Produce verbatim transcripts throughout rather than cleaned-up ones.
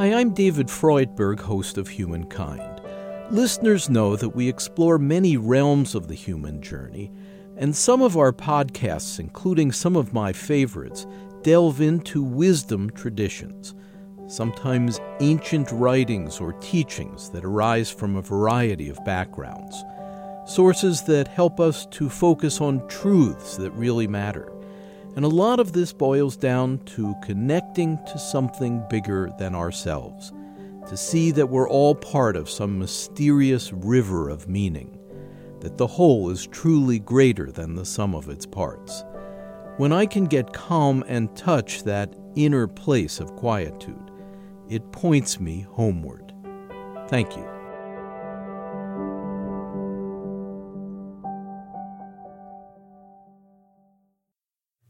Hi, I'm David Freudberg, host of Humankind. Listeners know that we explore many realms of the human journey, and some of our podcasts, including some of my favorites, delve into wisdom traditions, sometimes ancient writings or teachings that arise from a variety of backgrounds, sources that help us to focus on truths that really matter. And a lot of this boils down to connecting to something bigger than ourselves, to see that we're all part of some mysterious river of meaning, that the whole is truly greater than the sum of its parts. When I can get calm and touch that inner place of quietude, it points me homeward. Thank you.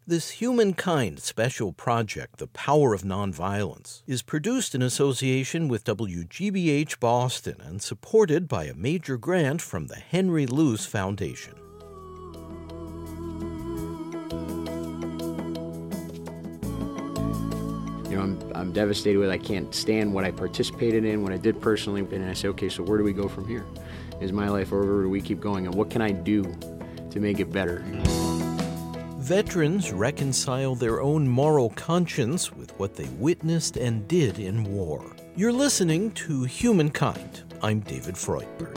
This Humankind special project, The Power of Nonviolence, is produced in association with W G B H Boston and supported by a major grant from the Henry Luce Foundation. You know, I'm, I'm devastated with I can't stand what I participated in, what I did personally, and I say, okay, so where do we go from here? Is my life over, or do we keep going, and what can I do to make it better? Veterans reconcile their own moral conscience with what they witnessed and did in war. You're listening to Humankind. I'm David Freudberg.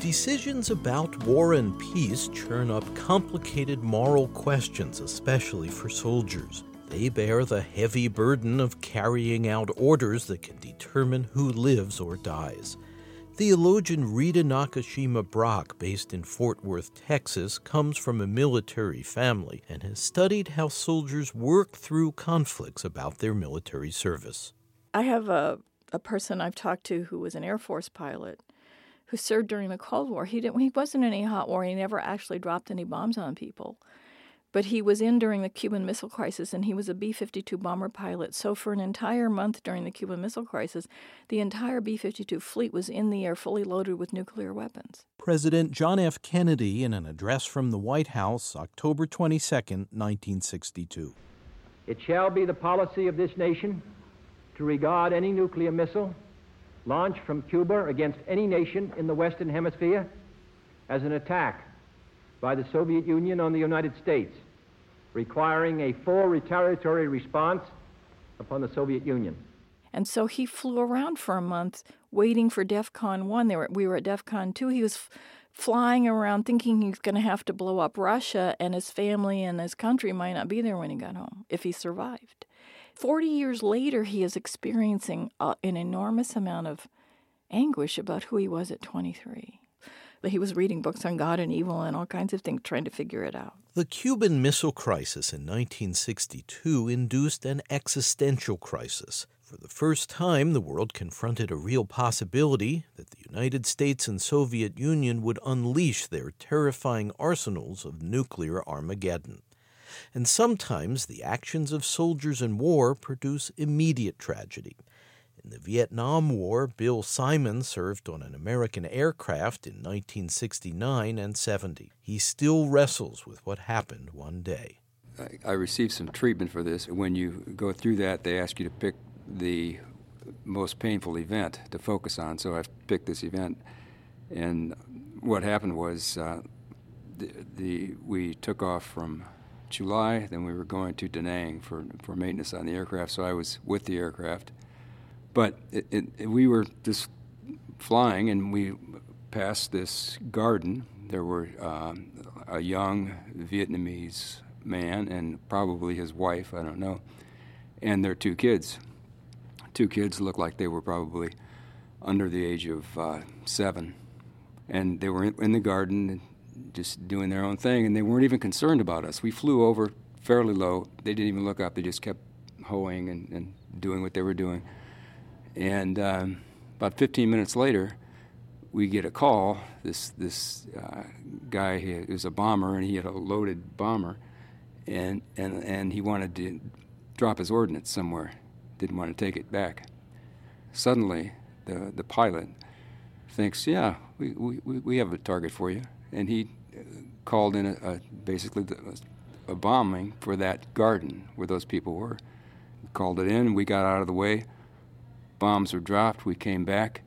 Decisions about war and peace churn up complicated moral questions, especially for soldiers. They bear the heavy burden of carrying out orders that can determine who lives or dies. Theologian Rita Nakashima Brock, based in Fort Worth, Texas, comes from a military family and has studied how soldiers work through conflicts about their military service. I have a, a person I've talked to who was an Air Force pilot who served during the Cold War. He didn't. He wasn't in any hot war. He never actually dropped any bombs on people. But he was in during the Cuban Missile Crisis, and he was a B fifty-two bomber pilot. So for an entire month during the Cuban Missile Crisis, the entire B fifty-two fleet was in the air fully loaded with nuclear weapons. President John F. Kennedy in an address from the White House, October twenty-second, nineteen sixty-two. It shall be the policy of this nation to regard any nuclear missile launched from Cuba against any nation in the Western Hemisphere as an attack by the Soviet Union on the United States, requiring a full retaliatory response upon the Soviet Union. And so he flew around for a month waiting for DEFCON one. They were, we were at DEFCON two. He was f- flying around thinking he's going to have to blow up Russia, and his family and his country might not be there when he got home, if he survived. Forty years later, he is experiencing uh, an enormous amount of anguish about who he was at twenty-three. He was reading books on God and evil and all kinds of things, trying to figure it out. The Cuban Missile Crisis in nineteen sixty-two induced an existential crisis. For the first time, the world confronted a real possibility that the United States and Soviet Union would unleash their terrifying arsenals of nuclear Armageddon. And sometimes the actions of soldiers in war produce immediate tragedy. In the Vietnam War, Bill Simon served on an American aircraft in nineteen sixty-nine and seventy. He still wrestles with what happened one day. I, I received some treatment for this. When you go through that, they ask you to pick the most painful event to focus on, so I picked this event. And what happened was uh, the, the we took off from July, then we were going to Da Nang for, for maintenance on the aircraft, so I was with the aircraft. But it, it, it, we were just flying, and we passed this garden. There were um, a young Vietnamese man and probably his wife, I don't know, and their two kids. Two kids looked like they were probably under the age of uh, seven. And they were in, in the garden just doing their own thing, and they weren't even concerned about us. We flew over fairly low. They didn't even look up. They just kept hoeing and, and doing what they were doing. And um, about fifteen minutes later, we get a call. This this uh, guy he was a bomber, and he had a loaded bomber, and and and he wanted to drop his ordnance somewhere. Didn't want to take it back. Suddenly, the the pilot thinks, yeah, we, we, we have a target for you. And he called in a, a basically a bombing for that garden where those people were. We called it in. We got out of the way. Bombs were dropped. We came back,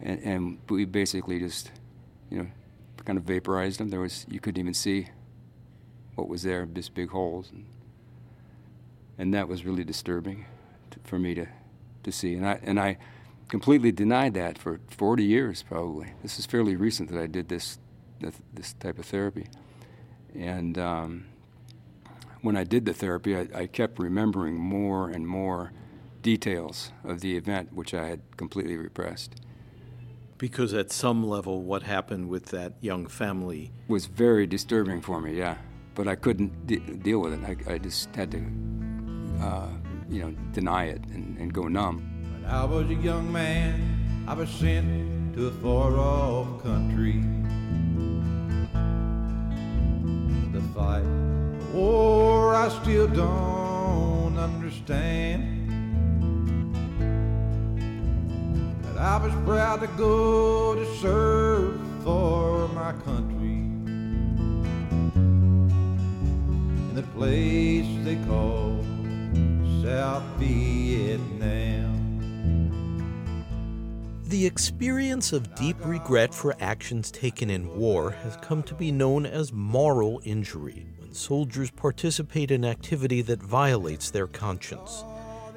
and, and we basically just, you know, kind of vaporized them. There was, you couldn't even see what was there, just big holes. And, and that was really disturbing to, for me to, to see. And I, and I completely denied that for forty years, probably. This is fairly recent that I did this, this type of therapy. And um, when I did the therapy, I, I kept remembering more and more details of the event, which I had completely repressed. Because at some level, what happened with that young family was very disturbing for me, yeah. But I couldn't de- deal with it. I, I just had to, uh, you know, deny it and, and go numb. When I was a young man, I was sent to a far-off country. The fight, war, I still don't understand. I was proud to go to serve for my country in the place they call South Vietnam. The experience of deep regret for actions taken in war has come to be known as moral injury, when soldiers participate in activity that violates their conscience.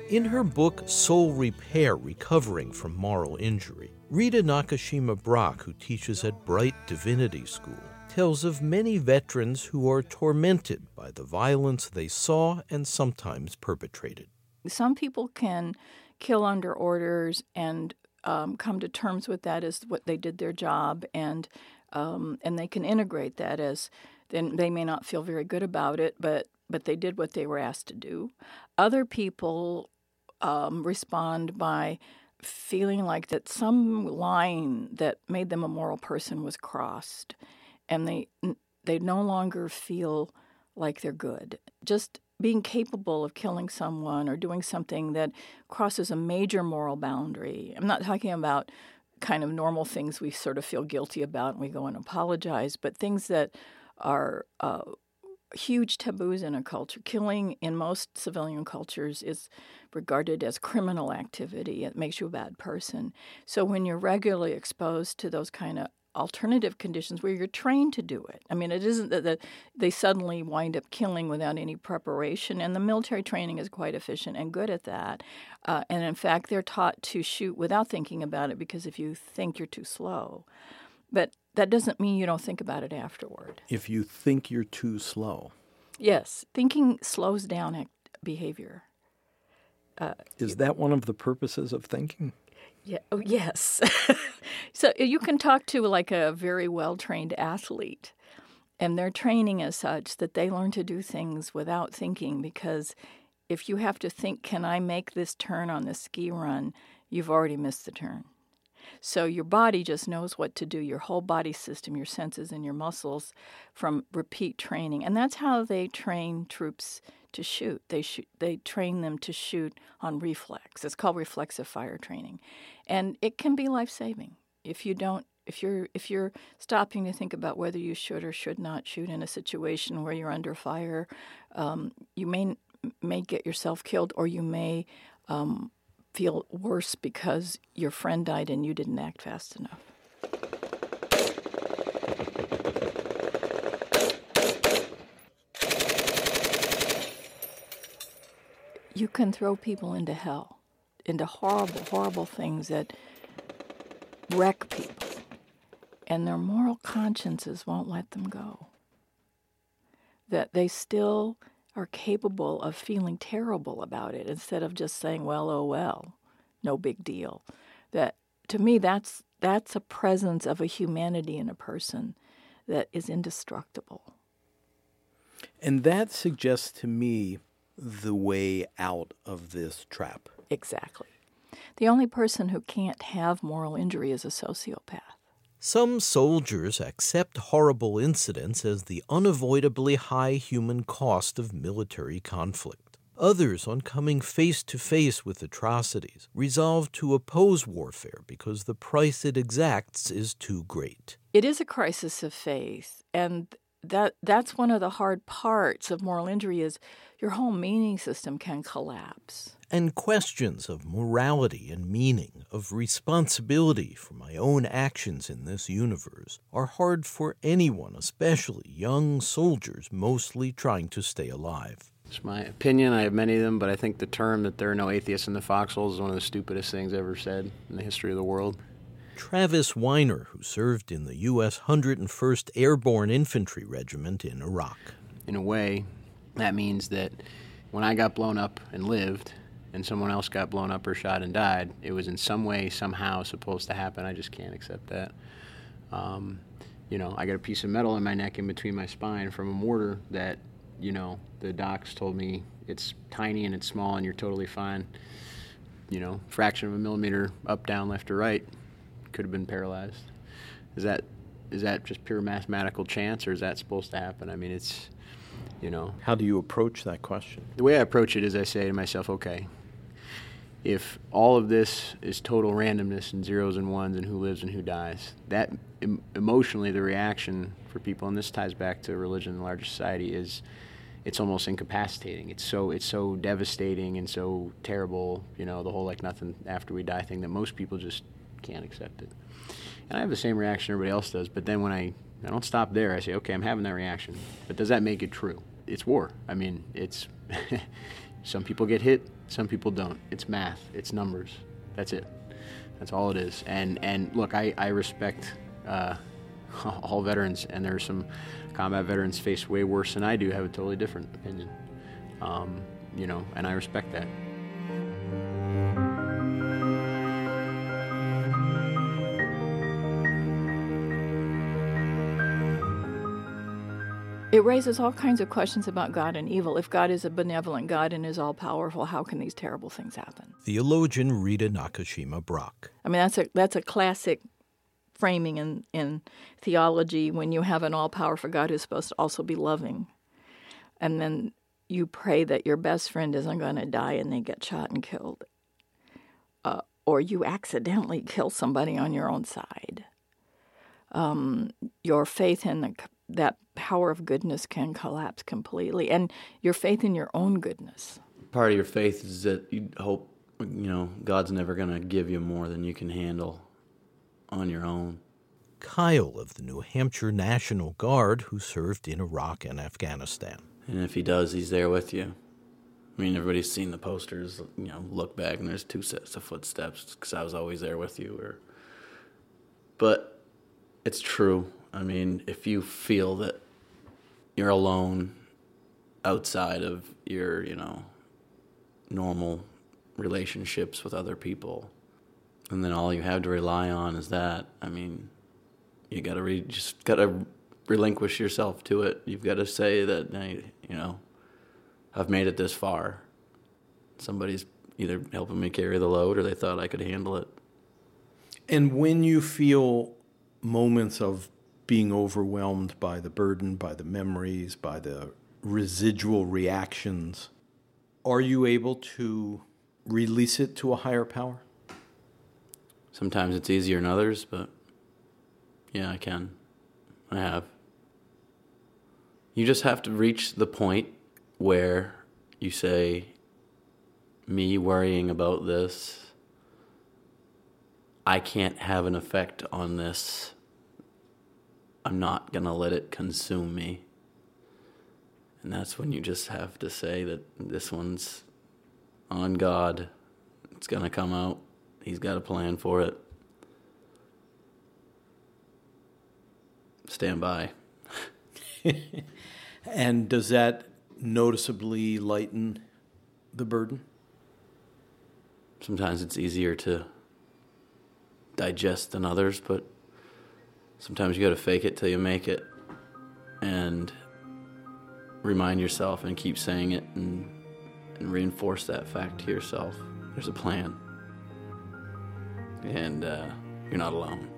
In her book, Soul Repair, Recovering from Moral Injury, Rita Nakashima Brock, who teaches at Bright Divinity School, tells of many veterans who are tormented by the violence they saw and sometimes perpetrated. Some people can kill under orders and um, come to terms with that as what they did their job, and um, and they can integrate that as, then they may not feel very good about it, but, but they did what they were asked to do. Other people Um, respond by feeling like that some line that made them a moral person was crossed, and they they no longer feel like they're good. Just being capable of killing someone or doing something that crosses a major moral boundary. I'm not talking about kind of normal things we sort of feel guilty about and we go and apologize, but things that are uh, huge taboos in a culture. Killing in most civilian cultures is regarded as criminal activity. It makes you a bad person. So when you're regularly exposed to those kind of alternative conditions where you're trained to do it, I mean, it isn't that they suddenly wind up killing without any preparation, and the military training is quite efficient and good at that. Uh, and in fact, they're taught to shoot without thinking about it, because if you think, you're too slow. But that doesn't mean you don't think about it afterward. If you think you're too slow. Yes. Thinking slows down act- behavior. Uh, Is that one of the purposes of thinking? Yeah. Oh, yes. So you can talk to like a very well-trained athlete, and their training is such that they learn to do things without thinking, because if you have to think, can I make this turn on this ski run, you've already missed the turn. So your body just knows what to do, your whole body system, your senses and your muscles, from repeat training. And that's how they train troops to shoot. They shoot, they train them to shoot on reflex. It's called reflexive fire training. And it can be life-saving if you don't if you're if you're stopping to think about whether you should or should not shoot in a situation where you're under fire. Um, you may may get yourself killed, or you may um, feel worse because your friend died and you didn't act fast enough. You can throw people into hell, into horrible, horrible things that wreck people, and their moral consciences won't let them go. That they still are capable of feeling terrible about it instead of just saying, well, oh, well, no big deal. That, to me, that's that's a presence of a humanity in a person that is indestructible. And that suggests to me the way out of this trap. Exactly. The only person who can't have moral injury is a sociopath. Some soldiers accept horrible incidents as the unavoidably high human cost of military conflict. Others, on coming face to face with atrocities, resolve to oppose warfare because the price it exacts is too great. It is a crisis of faith, and that that's one of the hard parts of moral injury is your whole meaning system can collapse. And questions of morality and meaning, of responsibility for my own actions in this universe, are hard for anyone, especially young soldiers mostly trying to stay alive. It's my opinion. I have many of them, but I think the term that there are no atheists in the foxholes is one of the stupidest things ever said in the history of the world. Travis Weiner, who served in the U S one hundred first Airborne Infantry Regiment in Iraq. In a way, that means that when I got blown up and lived, and someone else got blown up or shot and died, it was in some way, somehow supposed to happen. I just can't accept that. Um, you know, I got a piece of metal in my neck in between my spine from a mortar that, you know, the docs told me it's tiny and it's small and you're totally fine. You know, fraction of a millimeter up, down, left, or right. Could have been paralyzed. Is that is that just pure mathematical chance, or is that supposed to happen? I mean, it's, you know. How do you approach that question? The way I approach it is I say to myself, okay, if all of this is total randomness and zeros and ones and who lives and who dies, that em- emotionally the reaction for people, and this ties back to religion and larger society, is it's almost incapacitating. It's so it's so devastating and so terrible, you know, the whole like nothing after we die thing that most people just can't accept it. And I have the same reaction everybody else does, but then when I, I don't stop there, I say, okay, I'm having that reaction, but does that make it true? It's war. I mean, it's, some people get hit, some people don't. It's math, it's numbers, that's it. That's all it is. And and look, I, I respect uh, all veterans, and there are some combat veterans face way worse than I do, have a totally different opinion. Um, you know, and I respect that. It raises all kinds of questions about God and evil. If God is a benevolent God and is all-powerful, how can these terrible things happen? Theologian Rita Nakashima Brock. I mean, that's a that's a classic framing in, in theology when you have an all-powerful God who's supposed to also be loving. And then you pray that your best friend isn't going to die and they get shot and killed. Uh, or you accidentally kill somebody on your own side. Um, your faith in the that power of goodness can collapse completely, and your faith in your own goodness. Part of your faith is that you hope, you know, God's never going to give you more than you can handle on your own. Kyle of the New Hampshire National Guard, who served in Iraq and Afghanistan. And if he does, he's there with you. I mean, everybody's seen the posters, you know, look back, and there's two sets of footsteps, because I was always there with you. Or... But it's true. I mean, if you feel that you're alone outside of your, you know, normal relationships with other people, and then all you have to rely on is that, I mean, you gotta re- just gotta relinquish yourself to it. You've got to say that, you know, I've made it this far. Somebody's either helping me carry the load or they thought I could handle it. And when you feel moments of being overwhelmed by the burden, by the memories, by the residual reactions, are you able to release it to a higher power? Sometimes it's easier than others, but yeah, I can. I have. You just have to reach the point where you say, me worrying about this, I can't have an effect on this. I'm not going to let it consume me. And that's when you just have to say that this one's on God. It's going to come out. He's got a plan for it. Stand by. And does that noticeably lighten the burden? Sometimes it's easier to digest than others, but sometimes you got to fake it till you make it, and remind yourself and keep saying it and, and reinforce that fact to yourself. There's a plan, and uh, you're not alone.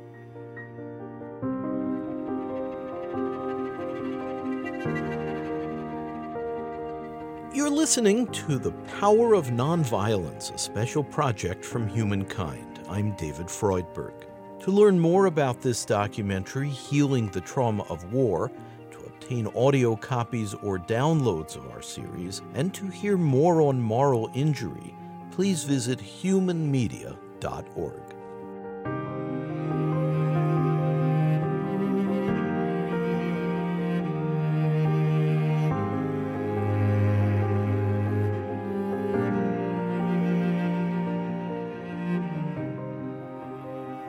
You're listening to The Power of Nonviolence, a special project from Humankind. I'm David Freudberg. To learn more about this documentary, Healing the Trauma of War, to obtain audio copies or downloads of our series, and to hear more on moral injury, please visit human media dot org.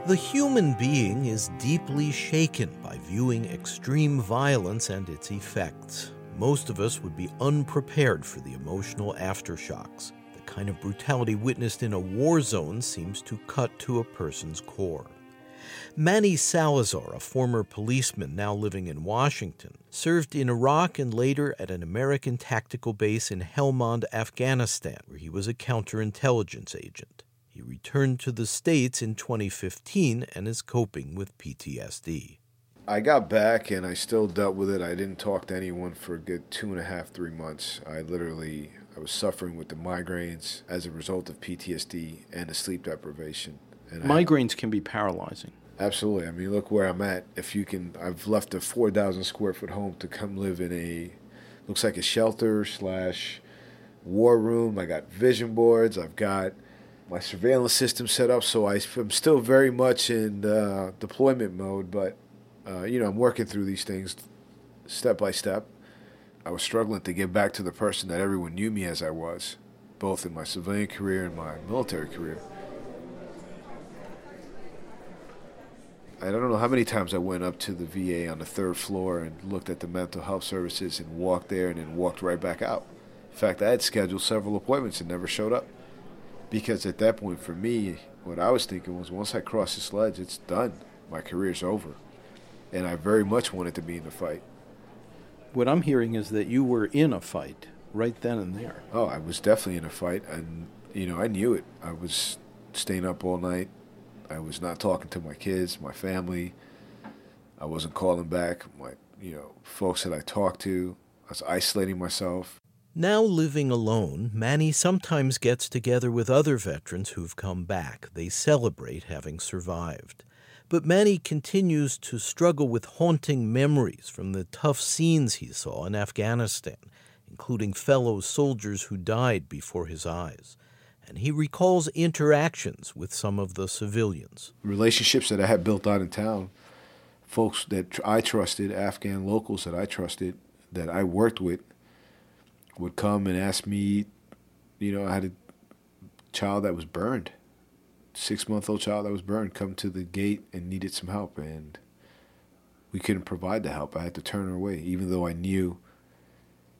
The human being is deeply shaken by viewing extreme violence and its effects. Most of us would be unprepared for the emotional aftershocks. The kind of brutality witnessed in a war zone seems to cut to a person's core. Manny Salazar, a former policeman now living in Washington, served in Iraq and later at an American tactical base in Helmand, Afghanistan, where he was a counterintelligence agent. He returned to the States in twenty fifteen and is coping with P T S D. I got back and I still dealt with it. I didn't talk to anyone for a good two and a half, three months. I literally, I was suffering with the migraines as a result of P T S D and the sleep deprivation. And migraines I, can be paralyzing. Absolutely. I mean, look where I'm at. If you can, I've left a four thousand square foot home to come live in a, looks like a shelter slash war room. I got vision boards. I've got my surveillance system set up, so I'm still very much in uh, deployment mode, but, uh, you know, I'm working through these things step by step. I was struggling to get back to the person that everyone knew me as I was, both in my civilian career and my military career. I don't know how many times I went up to the V A on the third floor and looked at the mental health services and walked there and then walked right back out. In fact, I had scheduled several appointments and never showed up. Because at that point, for me, what I was thinking was, once I cross this ledge, it's done. My career's over. And I very much wanted to be in the fight. What I'm hearing is that you were in a fight right then and there. Oh, I was definitely in a fight. And, you know, I knew it. I was staying up all night. I was not talking to my kids, my family. I wasn't calling back my, you know, folks that I talked to. I was isolating myself. Now living alone, Manny sometimes gets together with other veterans who've come back. They celebrate having survived. But Manny continues to struggle with haunting memories from the tough scenes he saw in Afghanistan, including fellow soldiers who died before his eyes. And he recalls interactions with some of the civilians. Relationships that I had built out in town, folks that I trusted, Afghan locals that I trusted, that I worked with, would come and ask me, you know, I had a child that was burned, six-month-old child that was burned, come to the gate and needed some help, and we couldn't provide the help. I had to turn her away, even though I knew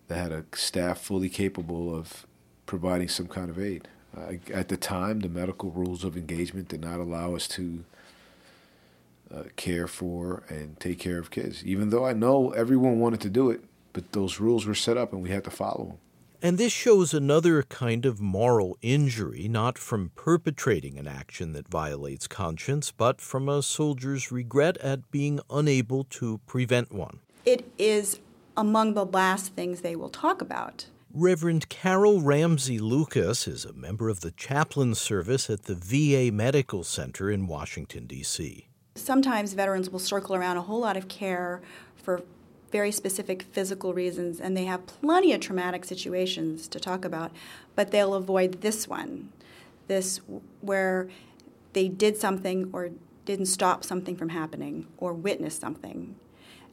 they had a staff fully capable of providing some kind of aid. I, at the time, the medical rules of engagement did not allow us to uh, care for and take care of kids, even though I know everyone wanted to do it. But those rules were set up and we had to follow them. And this shows another kind of moral injury, not from perpetrating an action that violates conscience, but from a soldier's regret at being unable to prevent one. It is among the last things they will talk about. Reverend Carol Ramsey Lucas is a member of the chaplain service at the V A Medical Center in Washington, D C. Sometimes veterans will circle around a whole lot of care for very specific physical reasons, and they have plenty of traumatic situations to talk about, but they'll avoid this one, this where they did something or didn't stop something from happening or witnessed something.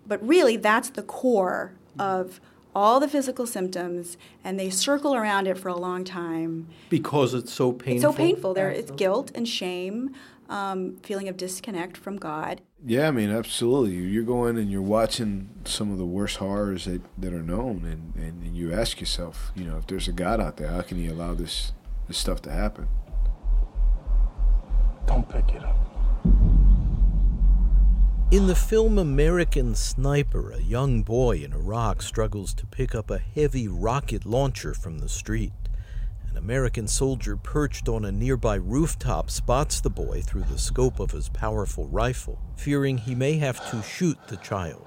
But really, that's the core of all the physical symptoms, and they circle around it for a long time. Because it's so painful? It's so painful. There, it's guilt and shame. Um, feeling of disconnect from God. Yeah, I mean, absolutely. You're going and you're watching some of the worst horrors that, that are known, and, and, and you ask yourself, you know, if there's a God out there, how can he allow this, this stuff to happen? Don't pick it up. In the film American Sniper, a young boy in Iraq struggles to pick up a heavy rocket launcher from the street. An American soldier perched on a nearby rooftop spots the boy through the scope of his powerful rifle, fearing he may have to shoot the child.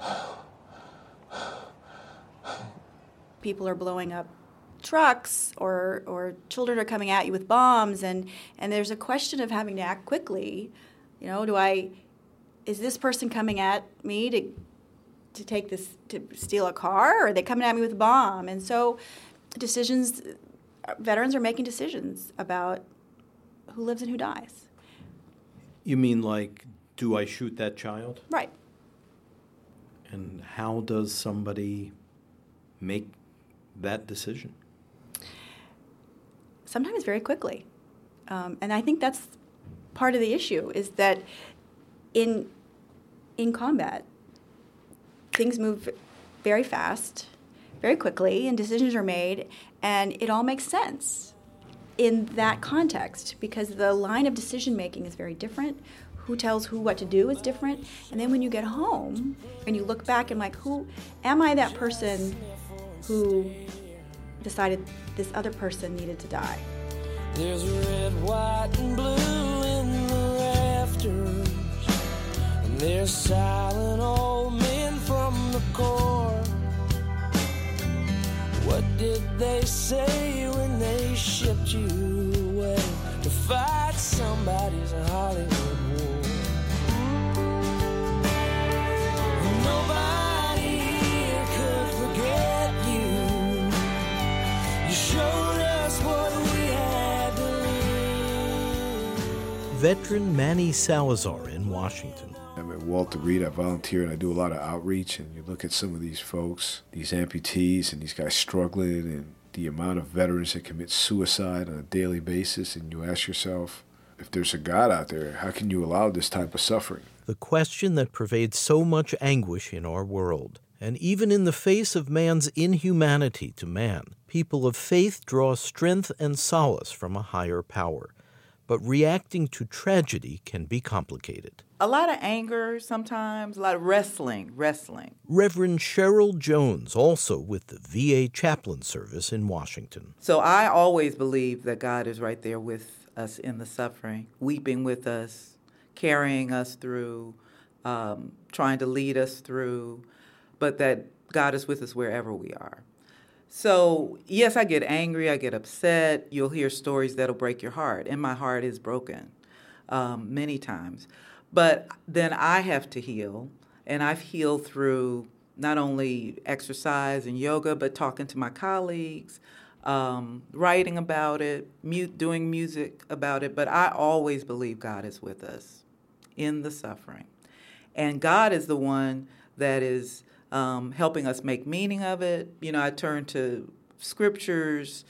People are blowing up trucks or or children are coming at you with bombs, and, and there's a question of having to act quickly. You know, do I, is this person coming at me to to take this, to steal a car, or are they coming at me with a bomb? And so decisions, veterans are making decisions about who lives and who dies. You mean like, do I shoot that child? Right. And how does somebody make that decision? Sometimes very quickly. Um, and I think that's part of the issue, is that in in combat, things move very fast, very quickly, and decisions are made, and it all makes sense in that context, because the line of decision-making is very different. Who tells who what to do is different. And then when you get home and you look back and like, who am I, that person who decided this other person needed to die? There's red, white, and blue in the rafters, and there's silent old men from the Corps. What did they say when they shipped you away to fight somebody's Hollywood? Nobody could forget you. You showed us what we had to lose. Veteran Manny Salazar in Washington. I'm at Walter Reed. I volunteer and I do a lot of outreach. And you look at some of these folks, these amputees and these guys struggling, and the amount of veterans that commit suicide on a daily basis. And you ask yourself, if there's a God out there, how can you allow this type of suffering? The question that pervades so much anguish in our world. And even in the face of man's inhumanity to man, people of faith draw strength and solace from a higher power. But reacting to tragedy can be complicated. A lot of anger sometimes, a lot of wrestling, wrestling. Reverend Cheryl Jones, also with the V A Chaplain Service in Washington. So I always believe that God is right there with us in the suffering, weeping with us, carrying us through, um, trying to lead us through, but that God is with us wherever we are. So, yes, I get angry, I get upset. You'll hear stories that'll break your heart, and my heart is broken um, many times. But then I have to heal, and I've healed through not only exercise and yoga, but talking to my colleagues, Um, writing about it, mute, doing music about it, but I always believe God is with us in the suffering. And God is the one that is um, helping us make meaning of it. You know, I turn to scriptures,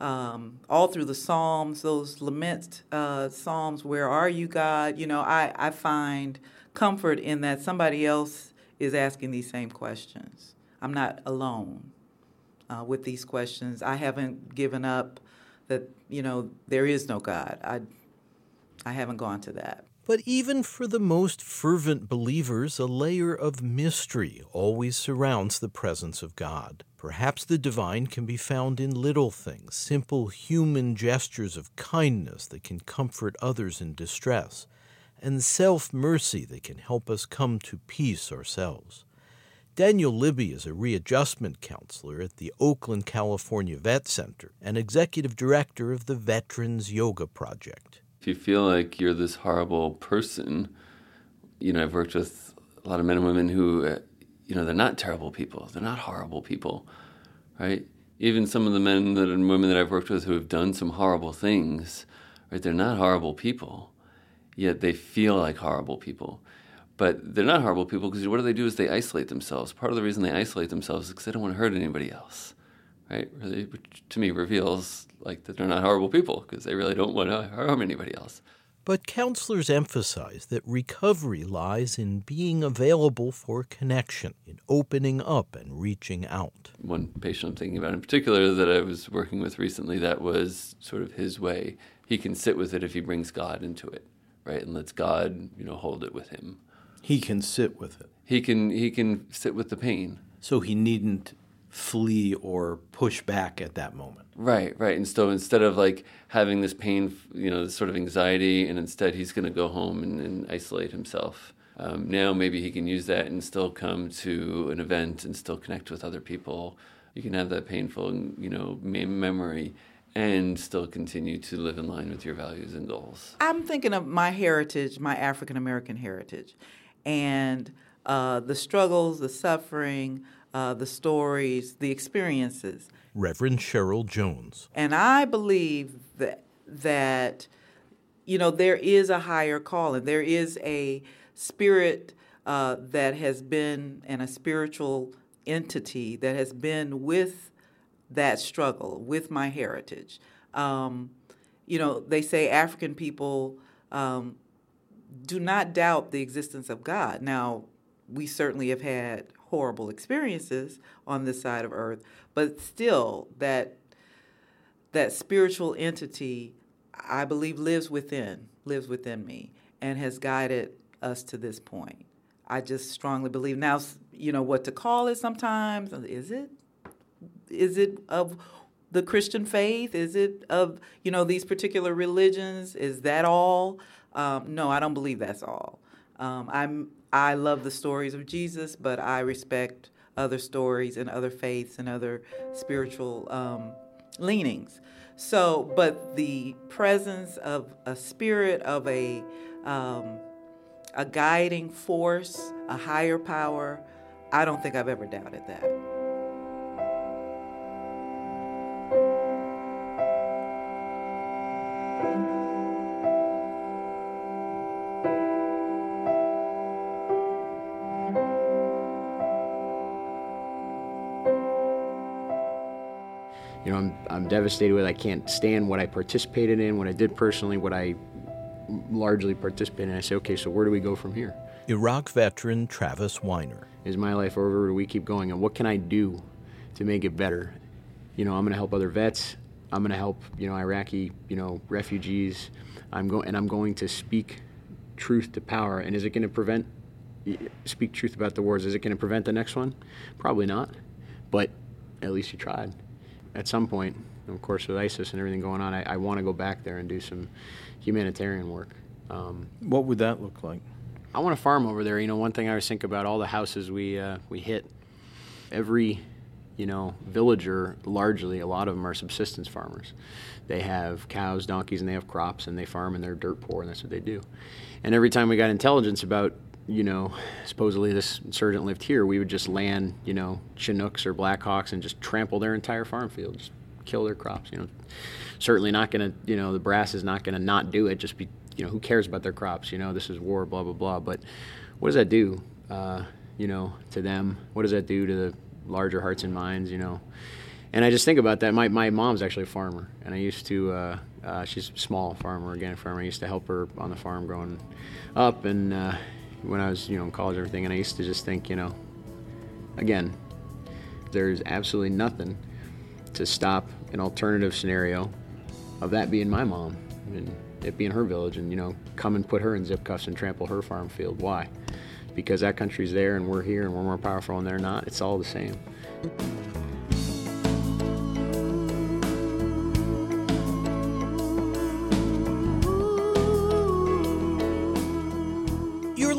um, all through the Psalms, those lament uh, Psalms, where are you, God? You know, I, I find comfort in that somebody else is asking these same questions. I'm not alone. Uh, with these questions. I haven't given up that, you know, there is no God. I, I haven't gone to that. But even for the most fervent believers, a layer of mystery always surrounds the presence of God. Perhaps the divine can be found in little things, simple human gestures of kindness that can comfort others in distress, and self-mercy that can help us come to peace ourselves. Daniel Libby is a readjustment counselor at the Oakland, California Vet Center and executive director of the Veterans Yoga Project. If you feel like you're this horrible person, you know, I've worked with a lot of men and women who, you know, they're not terrible people. They're not horrible people, right? Even some of the men and women that I've worked with who have done some horrible things, right, they're not horrible people, yet they feel like horrible people. But they're not horrible people, because what do they do is they isolate themselves. Part of the reason they isolate themselves is because they don't want to hurt anybody else, right? Really, which to me reveals like that they're not horrible people, because they really don't want to harm anybody else. But counselors emphasize that recovery lies in being available for connection, in opening up and reaching out. One patient I'm thinking about in particular that I was working with recently, that was sort of his way. He can sit with it if he brings God into it, right? And lets God, you know, hold it with him. He can sit with it. He can he can sit with the pain. So he needn't flee or push back at that moment. Right, right. And so instead of like having this pain, you know, this sort of anxiety, and instead he's going to go home and, and isolate himself. Um, now maybe he can use that and still come to an event and still connect with other people. you can have that painful, you know, memory and still continue to live in line with your values and goals. I'm thinking of my heritage, my African-American heritage, and uh, the struggles, the suffering, uh, the stories, the experiences. Reverend Cheryl Jones. And I believe that, that you know, there is a higher calling. There is a spirit uh, that has been, and a spiritual entity that has been with that struggle, with my heritage. Um, you know, they say African people um, do not doubt the existence of God. Now, we certainly have had horrible experiences on this side of earth, but still that that spiritual entity, I believe, lives within, lives within me and has guided us to this point. I just strongly believe. Now, you know, what to call it sometimes, is it? Is it of the Christian faith? Is it of, you know, these particular religions? Is that all? Um, no, I don't believe that's all. Um, I'm, I love the stories of Jesus, but I respect other stories and other faiths and other spiritual um, leanings. So, but the presence of a spirit, of a um, a guiding force, a higher power, I don't think I've ever doubted that. You know, I'm I'm devastated with it. I can't stand what I participated in, what I did personally, what I largely participated in. I say, okay, so where do we go from here? Iraq veteran Travis Weiner. Is my life over, or do we keep going? And what can I do to make it better? You know, I'm going to help other vets. I'm going to help, you know, Iraqi, you know, refugees. I'm going, and I'm going to speak truth to power. And is it going to prevent, speak truth about the wars, is it going to prevent the next one? Probably not, but at least you tried. At some point, of course, with ISIS and everything going on, I, I want to go back there and do some humanitarian work. Um, what would that look like? I want to farm over there. You know, one thing I always think about, all the houses we uh, we hit, every, you know, villager, largely, a lot of them are subsistence farmers. They have cows, donkeys, and they have crops, and they farm, and they're dirt poor, and that's what they do. And every time we got intelligence about, you know, supposedly this insurgent lived here, we would just land, you know, Chinooks or Blackhawks and just trample their entire farm field, just kill their crops, you know. Certainly not going to, you know, the brass is not going to not do it, just be, you know, who cares about their crops, you know, this is war, blah, blah, blah. But what does that do, uh, you know, to them? What does that do to the larger hearts and minds, you know? And I just think about that. My my mom's actually a farmer, and I used to, uh, uh, she's a small farmer, organic farmer. I used to help her on the farm growing up, and, uh, when I was, you know, in college and everything, and I used to just think, you know, again, there's absolutely nothing to stop an alternative scenario of that being my mom and it being her village and, you know, come and put her in zip cuffs and trample her farm field. Why? Because that country's there and we're here and we're more powerful and they're not. It's all the same.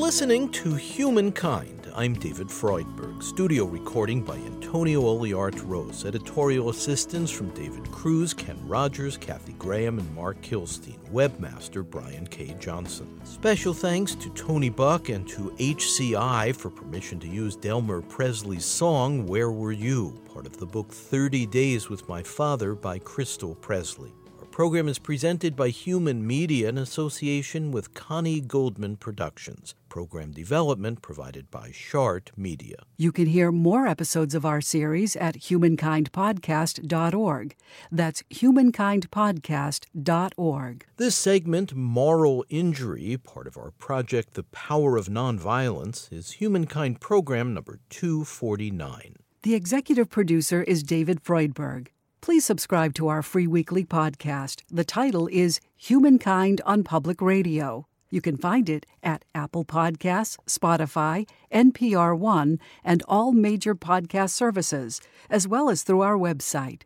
Listening to Humankind, I'm David Freudberg. Studio recording by Antonio Oliart-Rose. Editorial assistance from David Cruz, Ken Rogers, Kathy Graham, and Mark Kilstein. Webmaster Brian K. Johnson. Special thanks to Tony Buck and to H C I for permission to use Delmer Presley's song, Where Were You?, part of the book thirty days with My Father by Crystal Presley. Our program is presented by Human Media in association with Connie Goldman Productions. Program development provided by Shart Media. You can hear more episodes of our series at humankind podcast dot org. That's humankind podcast dot org. This segment, Moral Injury, part of our project The Power of Nonviolence, is Humankind program number two forty-nine. The executive producer is David Freudberg. Please subscribe to our free weekly podcast. The title is Humankind on Public Radio. You can find it at Apple Podcasts, Spotify, N P R One, and all major podcast services, as well as through our website.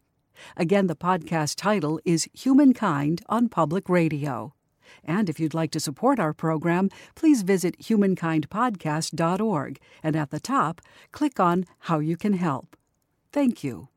Again, the podcast title is Humankind on Public Radio. And if you'd like to support our program, please visit humankind podcast dot org and at the top, click on How You Can Help. Thank you.